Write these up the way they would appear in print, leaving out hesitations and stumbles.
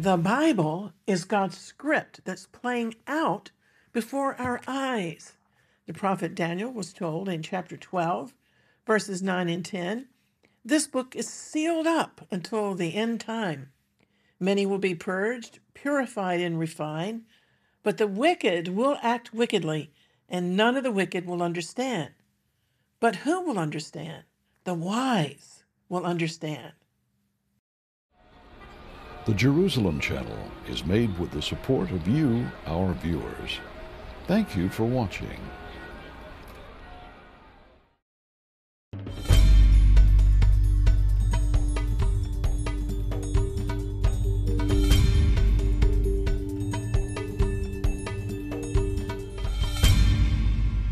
The Bible is God's script that's playing out before our eyes. The prophet Daniel was told in chapter 12, verses 9 and 10, this book is sealed up until the end time. Many will be purged, purified, and refined, but the wicked will act wickedly, and none of the wicked will understand. But who will understand? The wise will understand. The Jerusalem Channel is made with the support of you, our viewers. Thank you for watching.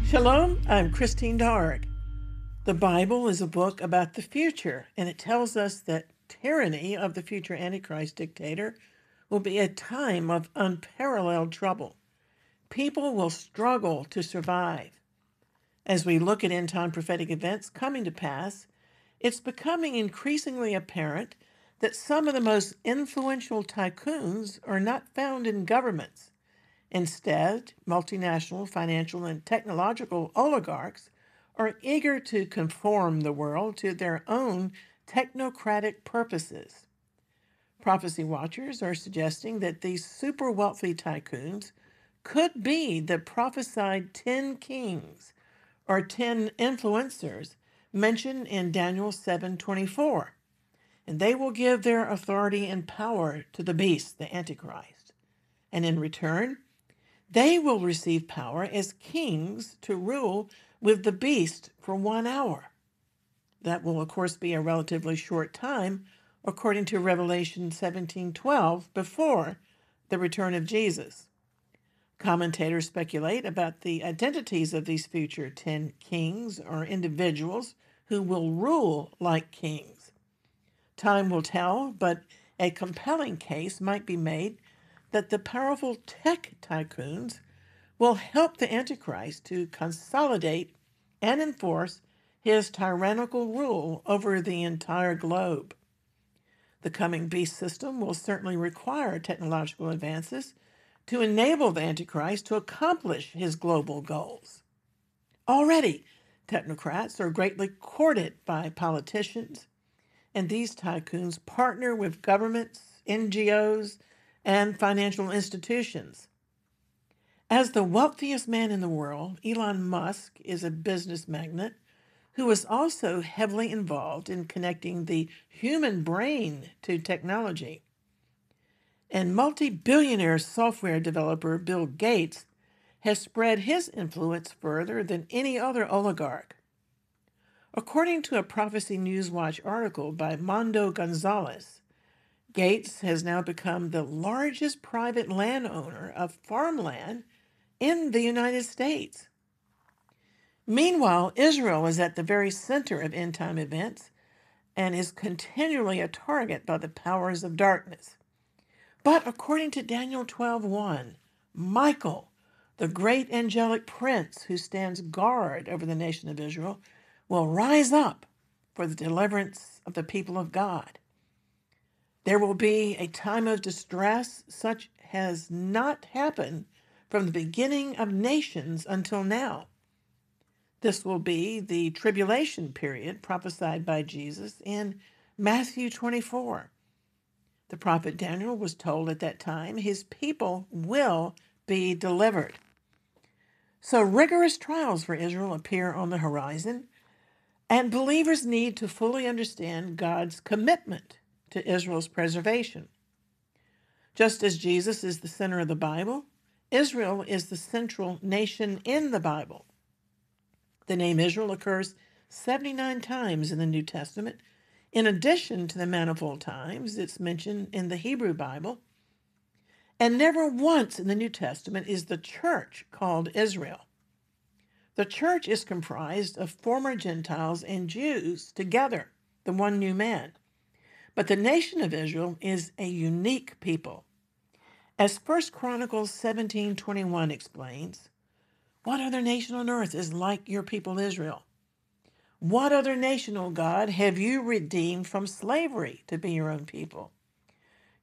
Shalom, I'm Christine Darg. The Bible is a book about the future, and it tells us that tyranny of the future Antichrist dictator will be a time of unparalleled trouble. People will struggle to survive. As we look at end-time prophetic events coming to pass, it's becoming increasingly apparent that some of the most influential tycoons are not found in governments. Instead, multinational, financial, and technological oligarchs are eager to conform the world to their own technocratic purposes. Prophecy watchers are suggesting that these super wealthy tycoons could be the prophesied 10 kings or 10 influencers mentioned in Daniel 7:24, and they will give their authority and power to the beast, the Antichrist. And in return, they will receive power as kings to rule with the beast for 1 hour. That will, of course, be a relatively short time, according to Revelation 17:12, before the return of Jesus. Commentators speculate about the identities of these future 10 kings or individuals who will rule like kings. Time will tell, but a compelling case might be made that the powerful tech tycoons will help the Antichrist to consolidate and enforce his tyrannical rule over the entire globe. The coming beast system will certainly require technological advances to enable the Antichrist to accomplish his global goals. Already, technocrats are greatly courted by politicians, and these tycoons partner with governments, NGOs, and financial institutions. As the wealthiest man in the world, Elon Musk is a business magnate who is also heavily involved in connecting the human brain to technology. And multi-billionaire software developer Bill Gates has spread his influence further than any other oligarch. According to a Prophecy Newswatch article by Mondo Gonzalez, Gates has now become the largest private landowner of farmland in the United States. Meanwhile, Israel is at the very center of end-time events and is continually a target by the powers of darkness. But according to Daniel 12:1, Michael, the great angelic prince who stands guard over the nation of Israel, will rise up for the deliverance of the people of God. There will be a time of distress such has not happened from the beginning of nations until now. This will be the tribulation period prophesied by Jesus in Matthew 24. The prophet Daniel was told at that time his people will be delivered. So rigorous trials for Israel appear on the horizon, and believers need to fully understand God's commitment to Israel's preservation. Just as Jesus is the center of the Bible, Israel is the central nation in the Bible. The name Israel occurs 79 times in the New Testament, in addition to the manifold times it's mentioned in the Hebrew Bible. And never once in the New Testament is the church called Israel. The church is comprised of former Gentiles and Jews together, the one new man. But the nation of Israel is a unique people. As 1 Chronicles 17:21 explains, what other nation on earth is like your people Israel? What other nation, O God, have you redeemed from slavery to be your own people?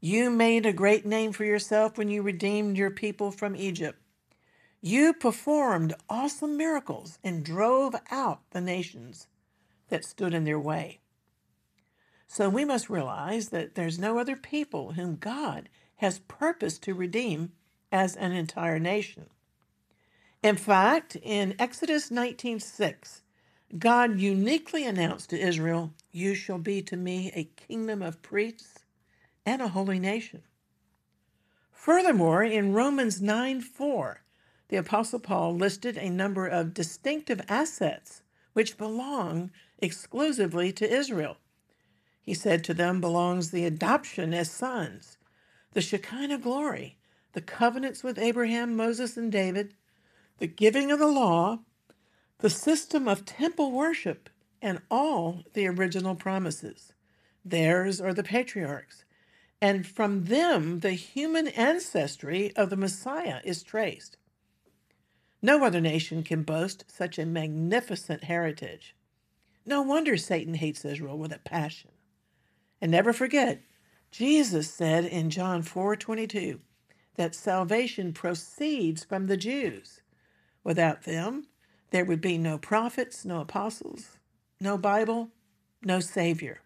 You made a great name for yourself when you redeemed your people from Egypt. You performed awesome miracles and drove out the nations that stood in their way. So we must realize that there's no other people whom God has purposed to redeem as an entire nation. In fact, in Exodus 19:6, God uniquely announced to Israel, "You shall be to me a kingdom of priests and a holy nation." Furthermore, in Romans 9:4, the Apostle Paul listed a number of distinctive assets which belong exclusively to Israel. He said to them belongs the adoption as sons, the Shekinah glory, the covenants with Abraham, Moses, and David, the giving of the law, the system of temple worship, and all the original promises. Theirs are the patriarchs, and from them the human ancestry of the Messiah is traced. No other nation can boast such a magnificent heritage. No wonder Satan hates Israel with a passion. And never forget, Jesus said in John 4:22 that salvation proceeds from the Jews. Without them, there would be no prophets, no apostles, no Bible, no Savior.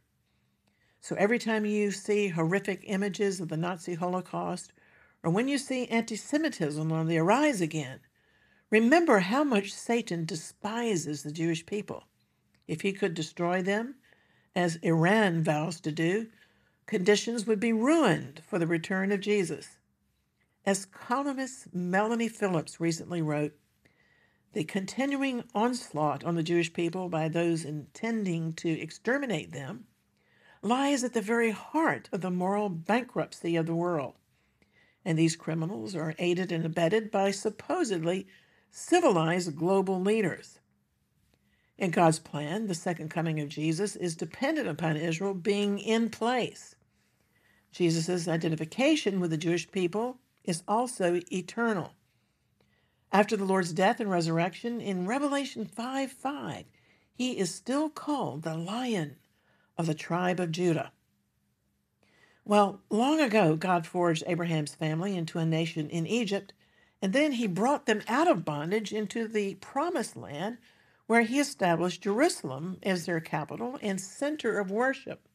So every time you see horrific images of the Nazi Holocaust, or when you see anti-Semitism on the rise again, remember how much Satan despises the Jewish people. If he could destroy them, as Iran vows to do, conditions would be ruined for the return of Jesus. As columnist Melanie Phillips recently wrote, the continuing onslaught on the Jewish people by those intending to exterminate them lies at the very heart of the moral bankruptcy of the world. And these criminals are aided and abetted by supposedly civilized global leaders. In God's plan, the second coming of Jesus is dependent upon Israel being in place. Jesus' identification with the Jewish people is also eternal. After the Lord's death and resurrection, in Revelation 5:5, he is still called the Lion of the tribe of Judah. Well, long ago, God forged Abraham's family into a nation in Egypt, and then he brought them out of bondage into the Promised Land, where he established Jerusalem as their capital and center of worship.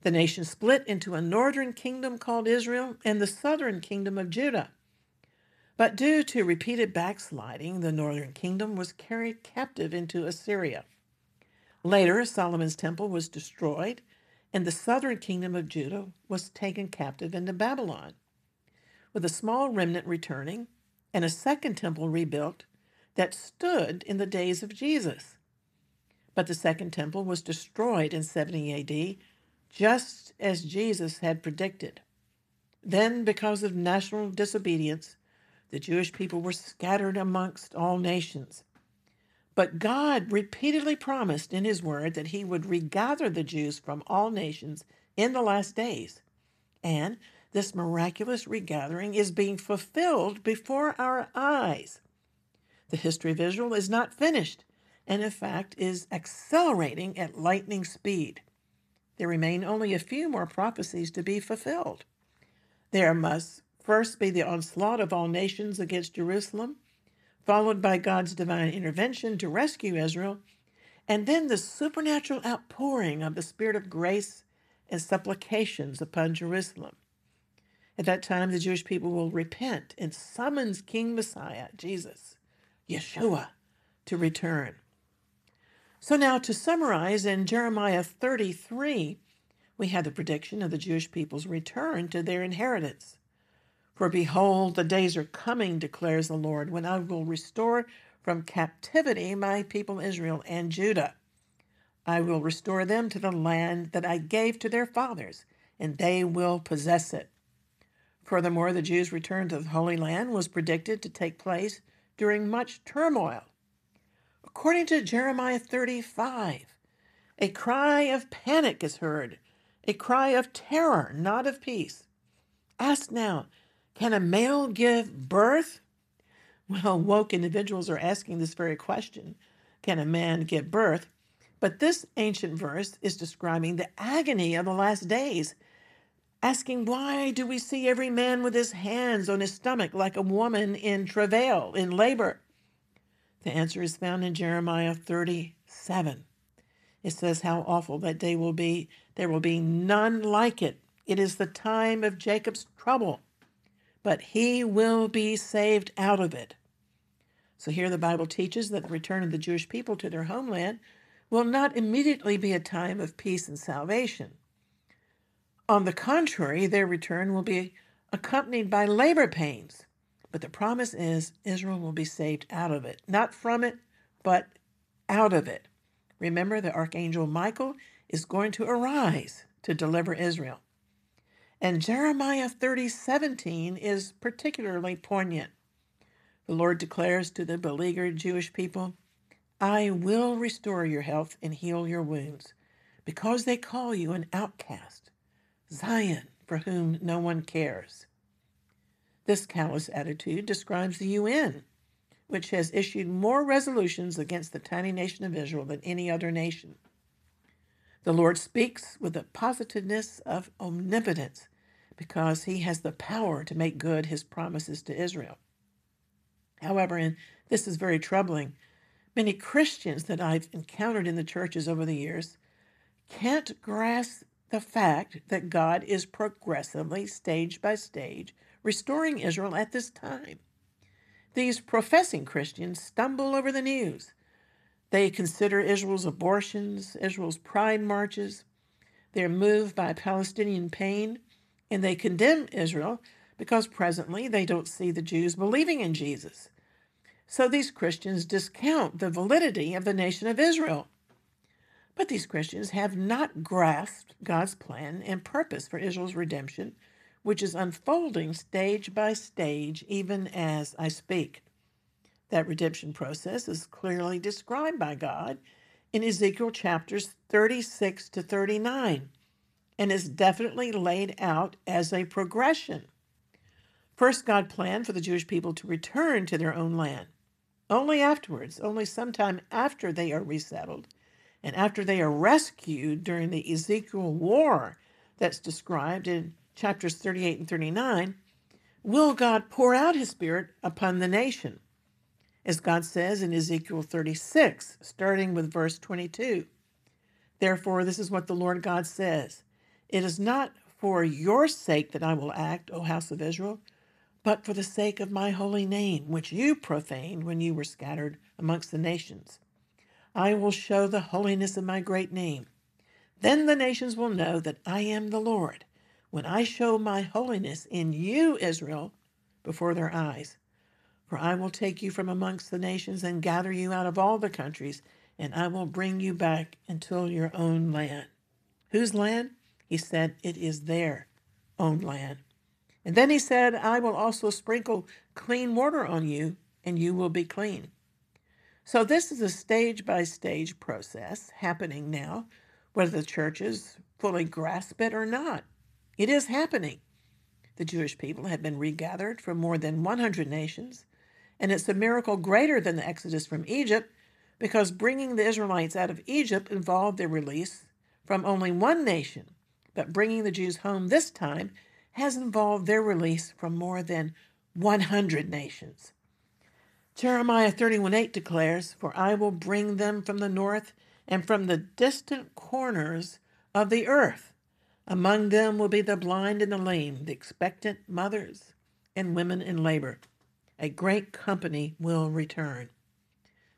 The nation split into a northern kingdom called Israel and the southern kingdom of Judah. But due to repeated backsliding, the northern kingdom was carried captive into Assyria. Later, Solomon's temple was destroyed, and the southern kingdom of Judah was taken captive into Babylon. With a small remnant returning and a second temple rebuilt, that stood in the days of Jesus. But the second temple was destroyed in 70 AD, just as Jesus had predicted. Then, because of national disobedience, the Jewish people were scattered amongst all nations. But God repeatedly promised in his word that he would regather the Jews from all nations in the last days. And this miraculous regathering is being fulfilled before our eyes. The history of Israel is not finished, and in fact is accelerating at lightning speed. There remain only a few more prophecies to be fulfilled. There must first be the onslaught of all nations against Jerusalem, followed by God's divine intervention to rescue Israel, and then the supernatural outpouring of the Spirit of grace and supplications upon Jerusalem. At that time, the Jewish people will repent and summons King Messiah, Jesus, Yeshua, to return. So now, to summarize, in Jeremiah 33, we have the prediction of the Jewish people's return to their inheritance. For behold, the days are coming, declares the Lord, when I will restore from captivity my people Israel and Judah. I will restore them to the land that I gave to their fathers, and they will possess it. Furthermore, the Jews' return to the Holy Land was predicted to take place during much turmoil. According to Jeremiah 35, a cry of panic is heard, a cry of terror, not of peace. Ask now, can a male give birth? Well, woke individuals are asking this very question, can a man give birth? But this ancient verse is describing the agony of the last days asking, why do we see every man with his hands on his stomach like a woman in travail, in labor? The answer is found in Jeremiah 37. It says how awful that day will be. There will be none like it. It is the time of Jacob's trouble, but he will be saved out of it. So here the Bible teaches that the return of the Jewish people to their homeland will not immediately be a time of peace and salvation. On the contrary, their return will be accompanied by labor pains. But the promise is Israel will be saved out of it. Not from it, but out of it. Remember, the archangel Michael is going to arise to deliver Israel. And Jeremiah 30:17 is particularly poignant. The Lord declares to the beleaguered Jewish people, I will restore your health and heal your wounds, because they call you an outcast, Zion, for whom no one cares. This callous attitude describes the UN, which has issued more resolutions against the tiny nation of Israel than any other nation. The Lord speaks with the positiveness of omnipotence, because he has the power to make good his promises to Israel. However, and this is very troubling, many Christians that I've encountered in the churches over the years can't grasp the fact that God is progressively, stage by stage, restoring Israel at this time. These professing Christians stumble over the news. They consider Israel's abortions, Israel's pride marches. They're moved by Palestinian pain, and they condemn Israel because presently they don't see the Jews believing in Jesus. So these Christians discount the validity of the nation of Israel. But these Christians have not grasped God's plan and purpose for Israel's redemption, which is unfolding stage by stage, even as I speak. That redemption process is clearly described by God in Ezekiel chapters 36 to 39, and is definitely laid out as a progression. First, God planned for the Jewish people to return to their own land. Only sometime after they are resettled, and after they are rescued during the Ezekiel war that's described in chapters 38 and 39, will God pour out his Spirit upon the nation. As God says in Ezekiel 36, starting with verse 22, therefore, this is what the Lord God says, it is not for your sake that I will act, O house of Israel, but for the sake of my holy name, which you profaned when you were scattered amongst the nations. I will show the holiness of my great name. Then the nations will know that I am the Lord, when I show my holiness in you, Israel, before their eyes. For I will take you from amongst the nations and gather you out of all the countries, and I will bring you back until your own land. Whose land? He said, it is their own land. And then he said, I will also sprinkle clean water on you, and you will be clean. So this is a stage-by-stage process happening now, whether the churches fully grasp it or not. It is happening. The Jewish people have been regathered from more than 100 nations, and it's a miracle greater than the Exodus from Egypt, because bringing the Israelites out of Egypt involved their release from only one nation, but bringing the Jews home this time has involved their release from more than 100 nations. Jeremiah 31:8 declares, for I will bring them from the north and from the distant corners of the earth. Among them will be the blind and the lame, the expectant mothers and women in labor. A great company will return.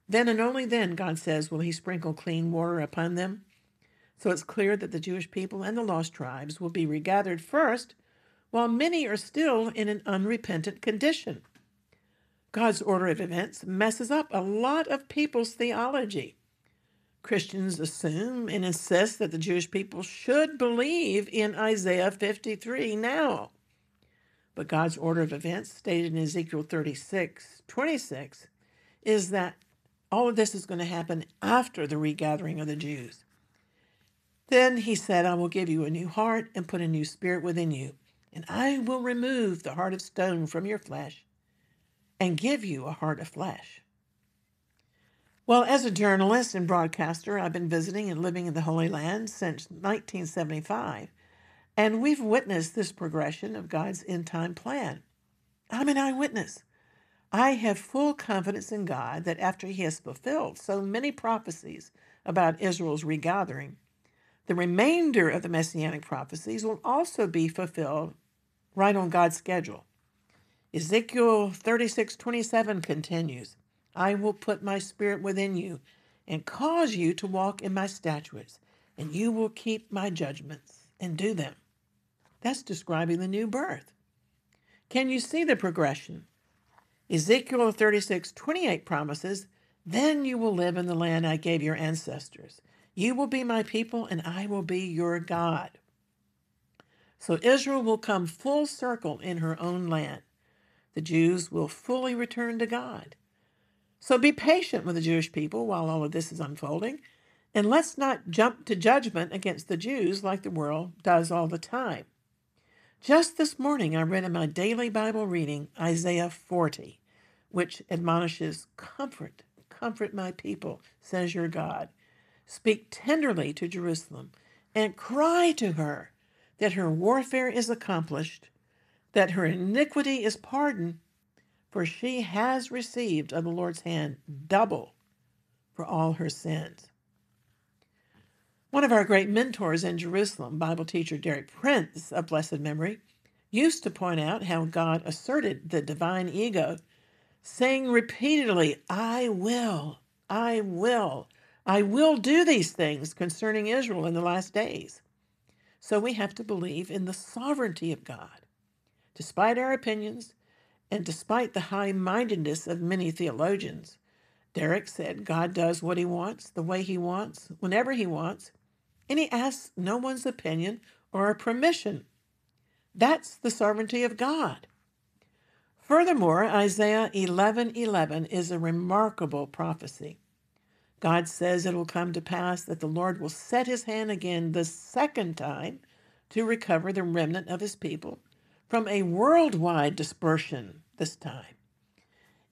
Then and only then, God says, will he sprinkle clean water upon them. So it's clear that the Jewish people and the lost tribes will be regathered first, while many are still in an unrepentant condition. God's order of events messes up a lot of people's theology. Christians assume and insist that the Jewish people should believe in Isaiah 53 now. But God's order of events, stated in Ezekiel 36:26, is that all of this is going to happen after the regathering of the Jews. Then he said, I will give you a new heart and put a new spirit within you. And I will remove the heart of stone from your flesh and give you a heart of flesh. Well, as a journalist and broadcaster, I've been visiting and living in the Holy Land since 1975. And we've witnessed this progression of God's end-time plan. I'm an eyewitness. I have full confidence in God that after he has fulfilled so many prophecies about Israel's regathering, the remainder of the messianic prophecies will also be fulfilled right on God's schedule. Ezekiel 36:27 continues, I will put my spirit within you and cause you to walk in my statutes, and you will keep my judgments and do them. That's describing the new birth. Can you see the progression? Ezekiel 36:28 promises, then you will live in the land I gave your ancestors. You will be my people, and I will be your God. So Israel will come full circle in her own land. The Jews will fully return to God. So be patient with the Jewish people while all of this is unfolding, and let's not jump to judgment against the Jews like the world does all the time. Just this morning, I read in my daily Bible reading Isaiah 40, which admonishes, Comfort my people, says your God. Speak tenderly to Jerusalem and cry to her that her warfare is accomplished, that her iniquity is pardoned, for she has received of the Lord's hand double for all her sins. One of our great mentors in Jerusalem, Bible teacher Derek Prince, of blessed memory, used to point out how God asserted the divine ego, saying repeatedly, I will do these things concerning Israel in the last days. So we have to believe in the sovereignty of God. Despite our opinions and despite the high-mindedness of many theologians, Derek said God does what he wants, the way he wants, whenever he wants, and he asks no one's opinion or permission. That's the sovereignty of God. Furthermore, Isaiah 11:11 is a remarkable prophecy. God says it will come to pass that the Lord will set his hand again the second time to recover the remnant of his people from a worldwide dispersion this time.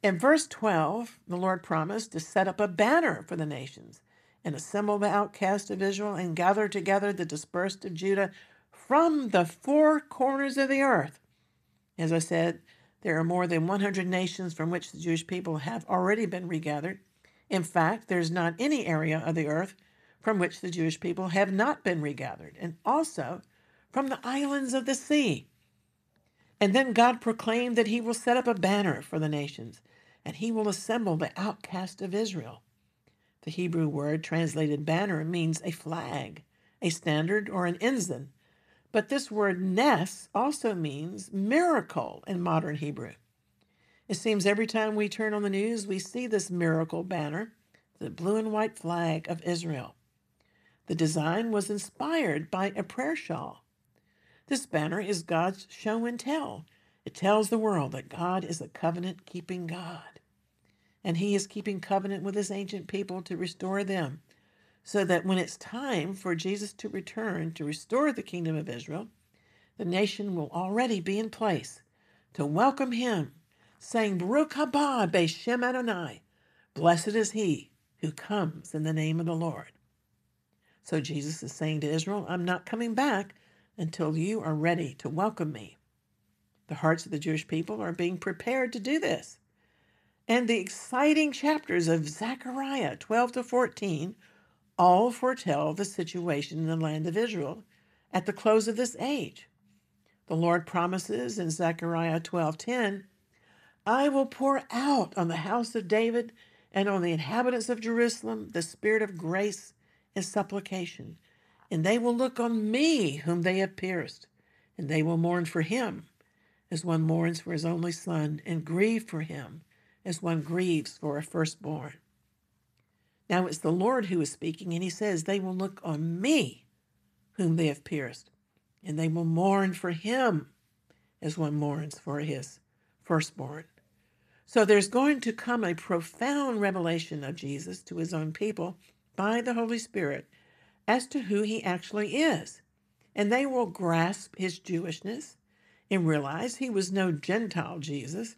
In verse 12, the Lord promised to set up a banner for the nations and assemble the outcasts of Israel and gather together the dispersed of Judah from the four corners of the earth. As I said, there are more than 100 nations from which the Jewish people have already been regathered. In fact, there's not any area of the earth from which the Jewish people have not been regathered, and also from the islands of the sea. And then God proclaimed that he will set up a banner for the nations, and he will assemble the outcast of Israel. The Hebrew word translated banner means a flag, a standard, or an ensign. But this word nes also means miracle in modern Hebrew. It seems every time we turn on the news, we see this miracle banner, the blue and white flag of Israel. The design was inspired by a prayer shawl. This banner is God's show and tell. It tells the world that God is a covenant-keeping God, and he is keeping covenant with his ancient people to restore them, so that when it's time for Jesus to return to restore the kingdom of Israel, the nation will already be in place to welcome him, saying, Baruch haba b'shem Adonai, blessed is he who comes in the name of the Lord. So Jesus is saying to Israel, I'm not coming back until you are ready to welcome me. The hearts of the Jewish people are being prepared to do this. And the exciting chapters of Zechariah 12-14 all foretell the situation in the land of Israel at the close of this age. The Lord promises in Zechariah 12:10, I will pour out on the house of David and on the inhabitants of Jerusalem the spirit of grace and supplication, and they will look on me whom they have pierced, and they will mourn for him as one mourns for his only son, and grieve for him as one grieves for a firstborn. Now it's the Lord who is speaking, and he says, they will look on me whom they have pierced, and they will mourn for him as one mourns for his firstborn. So there's going to come a profound revelation of Jesus to his own people by the Holy Spirit as to who he actually is, and they will grasp his Jewishness and realize he was no Gentile Jesus,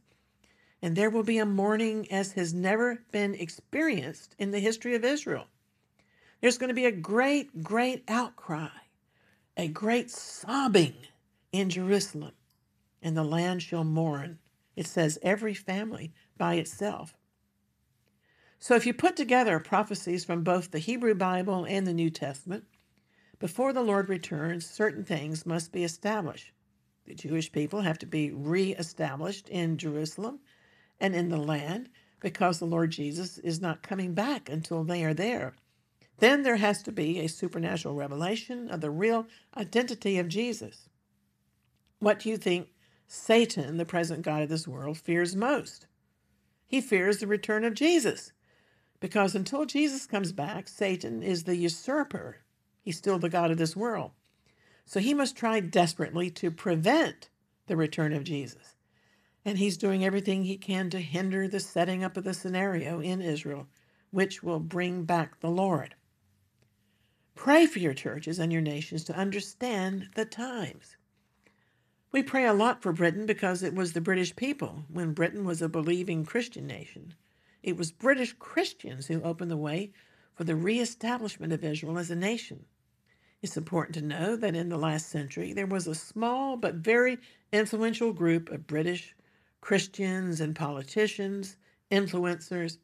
and there will be a mourning as has never been experienced in the history of Israel. There's going to be a great outcry, a great sobbing in Jerusalem, and the land shall mourn. It says every family by itself. So if you put together prophecies from both the Hebrew Bible and the New Testament, before the Lord returns, certain things must be established. The Jewish people have to be reestablished in Jerusalem and in the land because the Lord Jesus is not coming back until they are there. Then there has to be a supernatural revelation of the real identity of Jesus. What do you think Satan, the present god of this world, fears most? He fears the return of Jesus, because until Jesus comes back, Satan is the usurper. He's still the god of this world. So he must try desperately to prevent the return of Jesus. And he's doing everything he can to hinder the setting up of the scenario in Israel, which will bring back the Lord. Pray for your churches and your nations to understand the times. We pray a lot for Britain because it was the British people when Britain was a believing Christian nation. It was British Christians who opened the way for the reestablishment of Israel as a nation. It's important to know that in the last century, there was a small but very influential group of British Christians and politicians, influencers,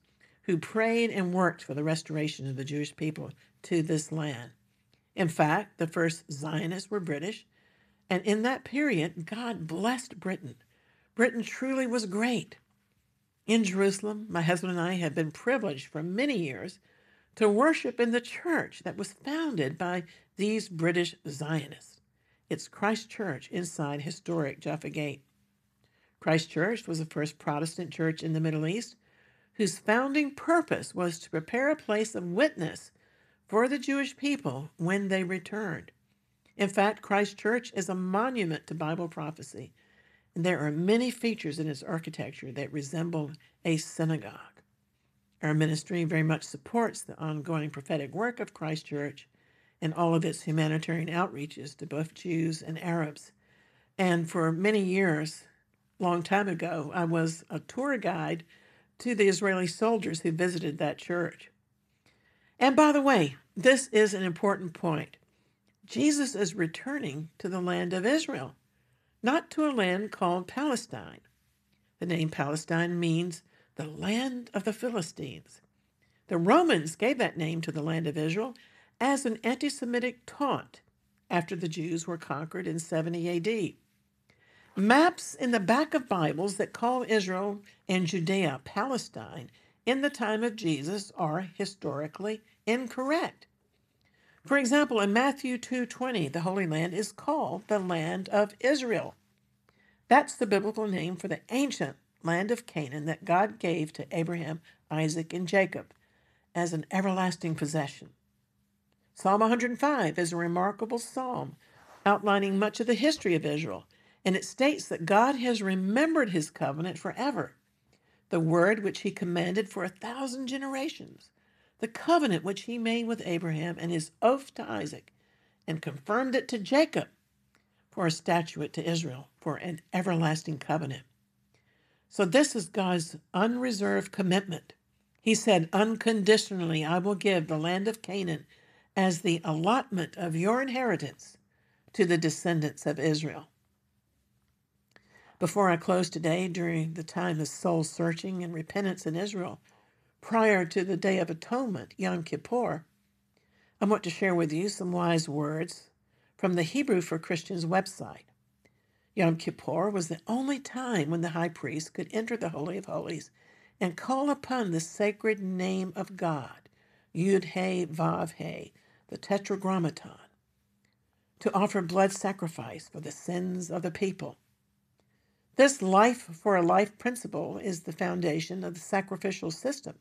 who prayed and worked for the restoration of the Jewish people to this land. In fact, the first Zionists were British, and in that period, God blessed Britain. Britain truly was great. In Jerusalem, my husband and I have been privileged for many years to worship in the church that was founded by these British Zionists. It's Christ Church inside historic Jaffa Gate. Christ Church was the first Protestant church in the Middle East, whose founding purpose was to prepare a place of witness for the Jewish people when they returned. In fact, Christ Church is a monument to Bible prophecy, and there are many features in its architecture that resemble a synagogue. Our ministry very much supports the ongoing prophetic work of Christ Church and all of its humanitarian outreaches to both Jews and Arabs. And for many years, long time ago, I was a tour guide to the Israeli soldiers who visited that church. And by the way, this is an important point. Jesus is returning to the land of Israel, not to a land called Palestine. The name Palestine means the land of the Philistines. The Romans gave that name to the land of Israel as an anti-Semitic taunt after the Jews were conquered in 70 A.D. Maps in the back of Bibles that call Israel and Judea Palestine in the time of Jesus are historically incorrect. For example, in Matthew 2:20, the Holy Land is called the Land of Israel. That's the biblical name for the ancient land of Canaan that God gave to Abraham, Isaac, and Jacob as an everlasting possession. Psalm 105 is a remarkable psalm outlining much of the history of Israel, and it states that God has remembered his covenant forever, the word which he commanded for 1,000 generations. The covenant which he made with Abraham and his oath to Isaac, and confirmed it to Jacob for a statute to Israel, for an everlasting covenant. So this is God's unreserved commitment. He said, unconditionally, I will give the land of Canaan as the allotment of your inheritance to the descendants of Israel. Before I close today, during the time of soul searching and repentance in Israel, prior to the Day of Atonement, Yom Kippur, I want to share with you some wise words from the Hebrew for Christians website. Yom Kippur was the only time when the high priest could enter the Holy of Holies and call upon the sacred name of God, Yud-Heh, Vav-Heh, the Tetragrammaton, to offer blood sacrifice for the sins of the people. This life for a life principle is the foundation of the sacrificial system,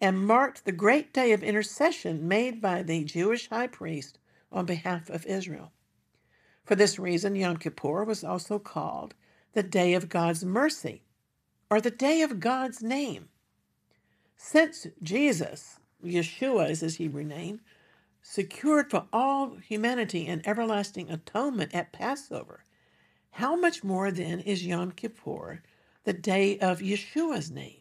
and marked the great day of intercession made by the Jewish high priest on behalf of Israel. For this reason, Yom Kippur was also called the Day of God's Mercy, or the Day of God's Name. Since Jesus, Yeshua is his Hebrew name, secured for all humanity an everlasting atonement at Passover, how much more then is Yom Kippur, the day of Yeshua's name,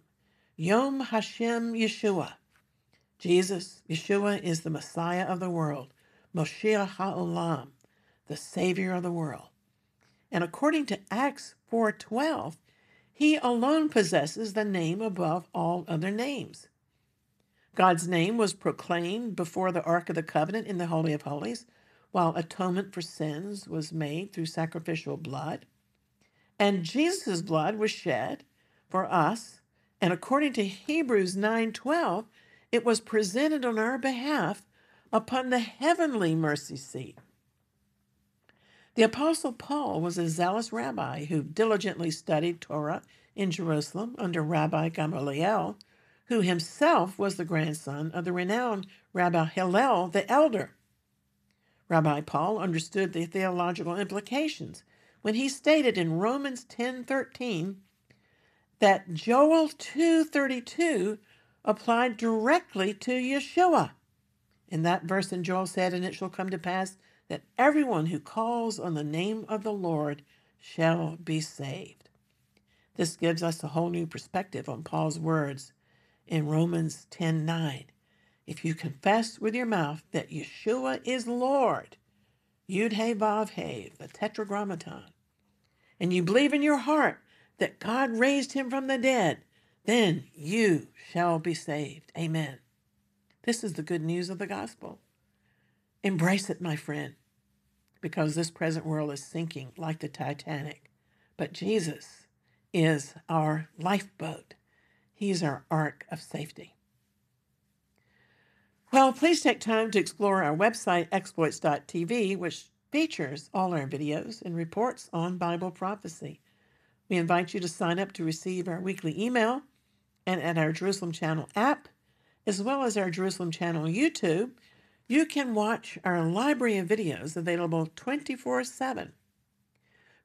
Yom Hashem Yeshua. Jesus, Yeshua, is the Messiah of the world, Moshiach HaOlam, the Savior of the world. And according to Acts 4:12, he alone possesses the name above all other names. God's name was proclaimed before the Ark of the Covenant in the Holy of Holies, while atonement for sins was made through sacrificial blood. And Jesus' blood was shed for us, and according to Hebrews 9:12, it was presented on our behalf upon the heavenly mercy seat. The Apostle Paul was a zealous rabbi who diligently studied Torah in Jerusalem under Rabbi Gamaliel, who himself was the grandson of the renowned Rabbi Hillel the Elder. Rabbi Paul understood the theological implications when he stated in Romans 10:13 that Joel 2:32 applied directly to Yeshua. In that verse in Joel said, "And it shall come to pass that everyone who calls on the name of the Lord shall be saved." This gives us a whole new perspective on Paul's words in Romans 10:9. If you confess with your mouth that Yeshua is Lord, Yud He Vav He, the Tetragrammaton, and you believe in your heart that God raised him from the dead, then you shall be saved. Amen. This is the good news of the gospel. Embrace it, my friend, because this present world is sinking like the Titanic. But Jesus is our lifeboat. He's our ark of safety. Well, please take time to explore our website, exploits.tv, which features all our videos and reports on Bible prophecy. We invite you to sign up to receive our weekly email and at our Jerusalem Channel app, as well as our Jerusalem Channel YouTube. You can watch our library of videos available 24/7.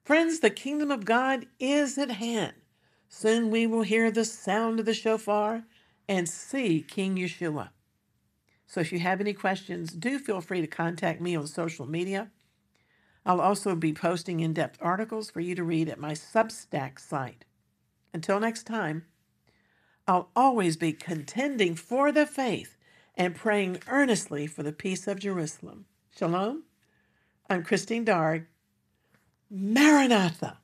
Friends, the kingdom of God is at hand. Soon we will hear the sound of the shofar and see King Yeshua. So if you have any questions, do feel free to contact me on social media. I'll also be posting in-depth articles for you to read at my Substack site. Until next time, I'll always be contending for the faith and praying earnestly for the peace of Jerusalem. Shalom. I'm Christine Darg. Maranatha.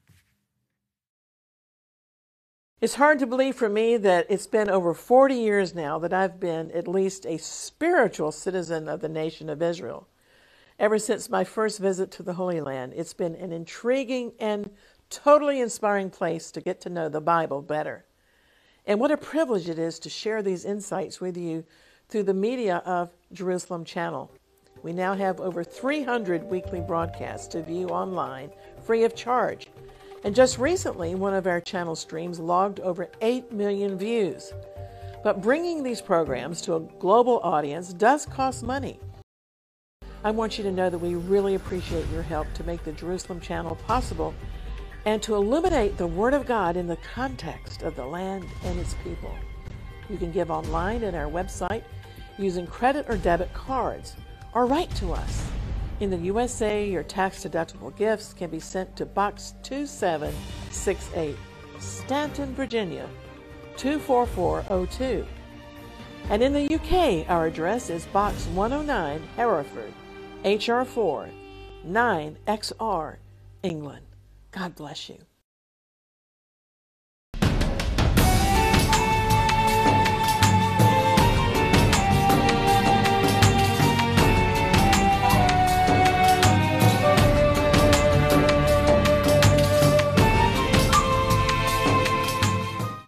It's hard to believe for me that it's been over 40 years now that I've been at least a spiritual citizen of the nation of Israel. Ever since my first visit to the Holy Land, it's been an intriguing and totally inspiring place to get to know the Bible better. And what a privilege it is to share these insights with you through the media of Jerusalem Channel. We now have over 300 weekly broadcasts to view online, free of charge. And just recently, one of our channel streams logged over 8 million views. But bringing these programs to a global audience does cost money. I want you to know that we really appreciate your help to make the Jerusalem Channel possible and to illuminate the Word of God in the context of the land and its people. You can give online at our website using credit or debit cards, or write to us. In the USA, your tax-deductible gifts can be sent to Box 2768, Stanton, Virginia, 24402. And in the UK, our address is Box 109, Hereford, HR4, 9XR, England. God bless you.